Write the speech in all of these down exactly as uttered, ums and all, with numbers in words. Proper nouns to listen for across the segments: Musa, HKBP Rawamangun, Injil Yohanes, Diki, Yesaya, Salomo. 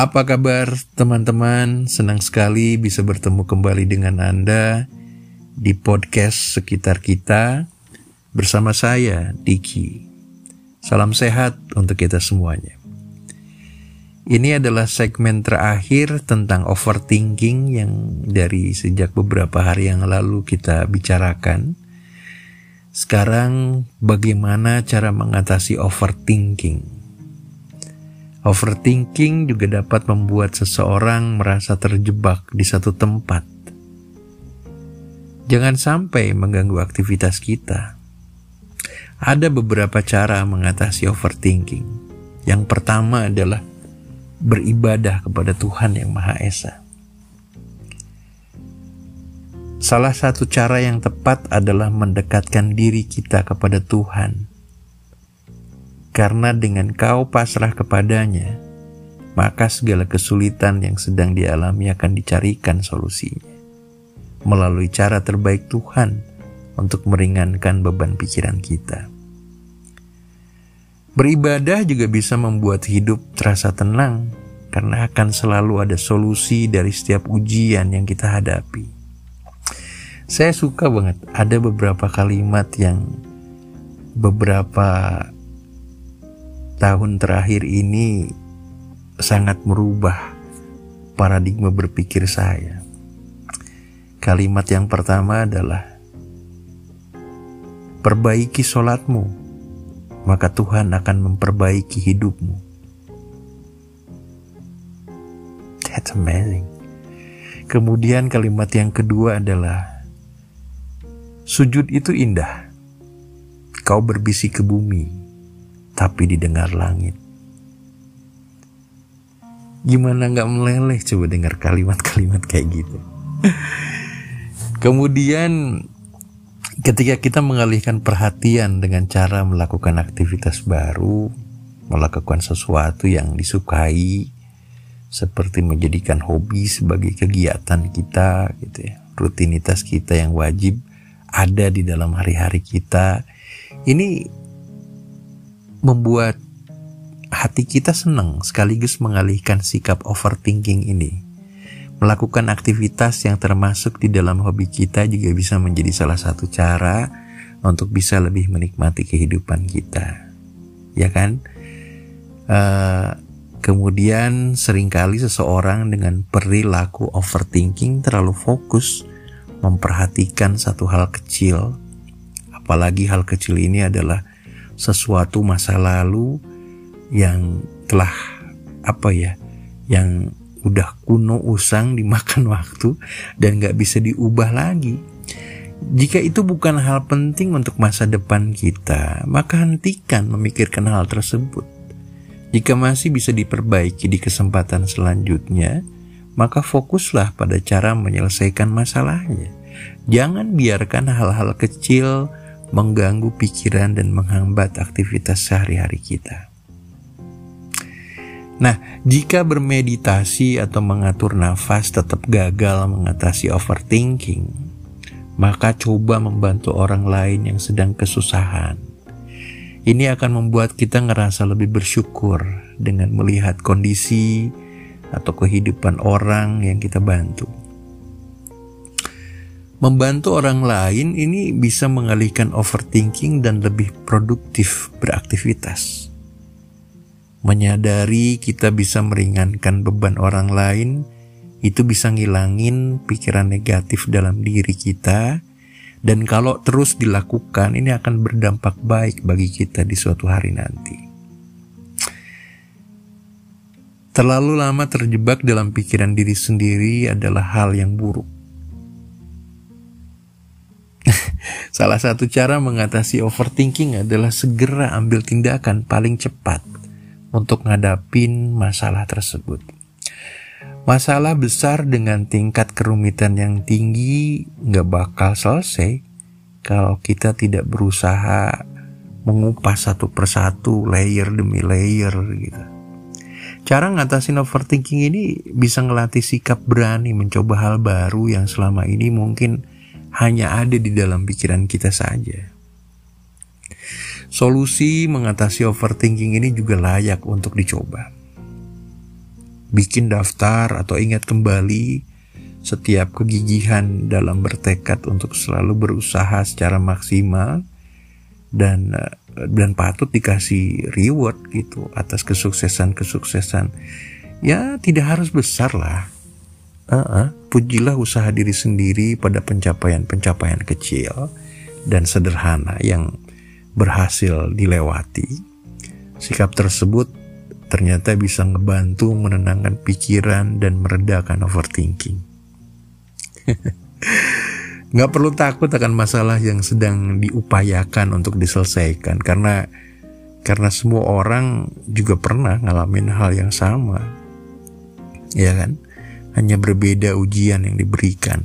Apa kabar teman-teman? Senang sekali bisa bertemu kembali dengan Anda di podcast sekitar kita bersama saya, Diki. Salam sehat untuk kita semuanya. Ini adalah segmen terakhir tentang overthinking yang dari sejak beberapa hari yang lalu kita bicarakan. Sekarang bagaimana cara mengatasi overthinking? Overthinking juga dapat membuat seseorang merasa terjebak di satu tempat. Jangan sampai mengganggu aktivitas kita. Ada beberapa cara mengatasi overthinking. Yang pertama adalah beribadah kepada Tuhan Yang Maha Esa. Salah satu cara yang tepat adalah mendekatkan diri kita kepada Tuhan. Karena dengan kau pasrah kepadanya, maka segala kesulitan yang sedang dialami akan dicarikan solusinya melalui cara terbaik Tuhan untuk meringankan beban pikiran kita. Beribadah juga bisa membuat hidup terasa tenang, karena akan selalu ada solusi dari setiap ujian yang kita hadapi. Saya suka banget ada beberapa kalimat yang beberapa tahun terakhir ini sangat merubah paradigma berpikir saya. Kalimat yang pertama adalah, perbaiki sholatmu, maka Tuhan akan memperbaiki hidupmu. That's amazing. Kemudian kalimat yang kedua adalah, sujud itu indah. Kau berbisik ke bumi, tapi didengar langit. Gimana gak meleleh coba dengar kalimat-kalimat kayak gitu. Kemudian ketika kita mengalihkan perhatian dengan cara melakukan aktivitas baru, melakukan sesuatu yang disukai, seperti menjadikan hobi sebagai kegiatan kita gitu ya, rutinitas kita yang wajib ada di dalam hari-hari kita, ini membuat hati kita senang sekaligus mengalihkan sikap overthinking ini. Melakukan aktivitas yang termasuk di dalam hobi kita juga bisa menjadi salah satu cara untuk bisa lebih menikmati kehidupan kita, ya kan? E, kemudian seringkali seseorang dengan perilaku overthinking terlalu fokus memperhatikan satu hal kecil, apalagi hal kecil ini adalah sesuatu masa lalu yang telah apa ya, yang udah kuno, usang, dimakan waktu dan gak bisa diubah lagi. Jika itu bukan hal penting untuk masa depan kita, maka hentikan memikirkan hal tersebut. Jika masih bisa diperbaiki di kesempatan selanjutnya, maka fokuslah pada cara menyelesaikan masalahnya. Jangan biarkan hal-hal kecil mengganggu pikiran dan menghambat aktivitas sehari-hari kita. Nah, jika bermeditasi atau mengatur nafas tetap gagal mengatasi overthinking, maka coba membantu orang lain yang sedang kesusahan. Ini akan membuat kita ngerasa lebih bersyukur dengan melihat kondisi atau kehidupan orang yang kita bantu. Membantu orang lain ini bisa mengalihkan overthinking dan lebih produktif beraktivitas. Menyadari kita bisa meringankan beban orang lain, itu bisa ngilangin pikiran negatif dalam diri kita, dan kalau terus dilakukan, ini akan berdampak baik bagi kita di suatu hari nanti. Terlalu lama terjebak dalam pikiran diri sendiri adalah hal yang buruk. Salah satu cara mengatasi overthinking adalah segera ambil tindakan paling cepat untuk ngadapin masalah tersebut. Masalah besar dengan tingkat kerumitan yang tinggi gak bakal selesai kalau kita tidak berusaha mengupas satu persatu, layer demi layer gitu. Cara ngatasin overthinking ini bisa ngelatih sikap berani mencoba hal baru yang selama ini mungkin hanya ada di dalam pikiran kita saja. Solusi mengatasi overthinking ini juga layak untuk dicoba. bikin daftar atau ingat kembali setiap kegigihan dalam bertekad untuk selalu berusaha secara maksimal dan dan patut dikasih reward gitu atas kesuksesan-kesuksesan. Ya tidak harus besar lah. Uh-uh. Pujilah usaha diri sendiri pada pencapaian-pencapaian kecil dan sederhana yang berhasil dilewati. Sikap tersebut ternyata bisa ngebantu menenangkan pikiran dan meredakan overthinking. Gak perlu takut akan masalah yang sedang diupayakan untuk diselesaikan, karena karena semua orang juga pernah ngalamin hal yang sama, ya kan? Hanya berbeda ujian yang diberikan.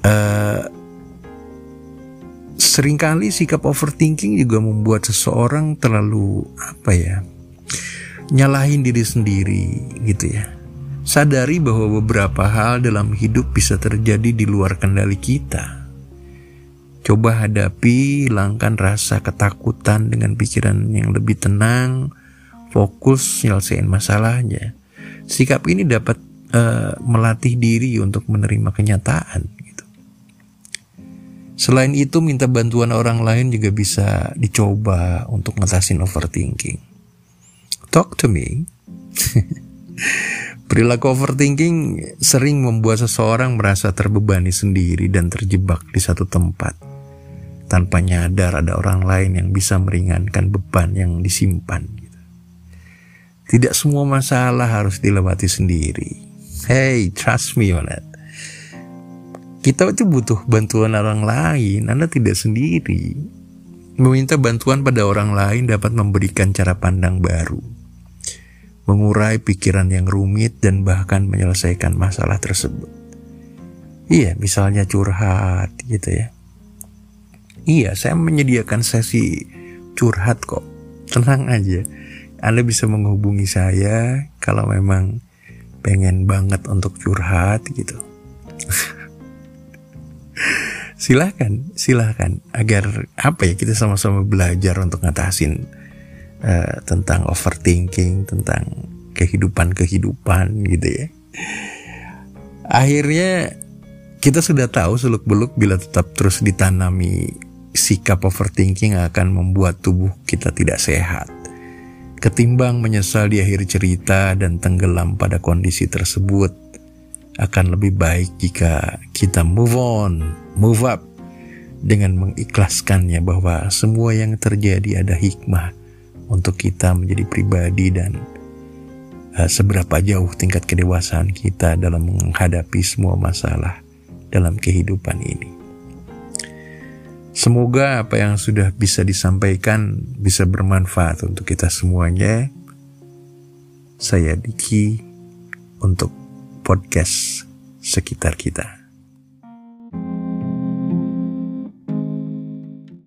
Uh, seringkali sikap overthinking juga membuat seseorang terlalu apa ya, nyalahin diri sendiri gitu ya. Sadari bahwa beberapa hal dalam hidup bisa terjadi di luar kendali kita. Coba hadapi, hilangkan rasa ketakutan dengan pikiran yang lebih tenang, fokus nyelesain masalahnya. Sikap ini dapat uh, melatih diri untuk menerima kenyataan gitu. Selain itu, minta bantuan orang lain juga bisa dicoba untuk ngatasin overthinking. Talk to me. Perilaku overthinking sering membuat seseorang merasa terbebani sendiri dan terjebak di satu tempat, tanpa nyadar ada orang lain yang bisa meringankan beban yang disimpan. Tidak semua masalah harus dilewati sendiri. Hey, trust me on it. Kita itu butuh bantuan orang lain, Anda tidak sendiri. Meminta bantuan pada orang lain dapat memberikan cara pandang baru, mengurai pikiran yang rumit dan bahkan menyelesaikan masalah tersebut. Iya, misalnya curhat gitu ya. Iya, saya menyediakan sesi curhat kok. Tenang aja. Anda bisa menghubungi saya kalau memang pengen banget untuk curhat gitu. Silakan, silakan. Agar apa ya, kita sama-sama belajar untuk ngatasin Uh, tentang overthinking, tentang kehidupan-kehidupan gitu ya. Akhirnya kita sudah tahu seluk-beluk bila tetap terus ditanami sikap overthinking akan membuat tubuh kita tidak sehat. Ketimbang menyesal di akhir cerita dan tenggelam pada kondisi tersebut, akan lebih baik jika kita move on, move up dengan mengikhlaskannya bahwa semua yang terjadi ada hikmah untuk kita menjadi pribadi dan uh, seberapa jauh tingkat kedewasaan kita dalam menghadapi semua masalah dalam kehidupan ini. Semoga apa yang sudah bisa disampaikan bisa bermanfaat untuk kita semuanya. Saya Diki untuk podcast sekitar kita.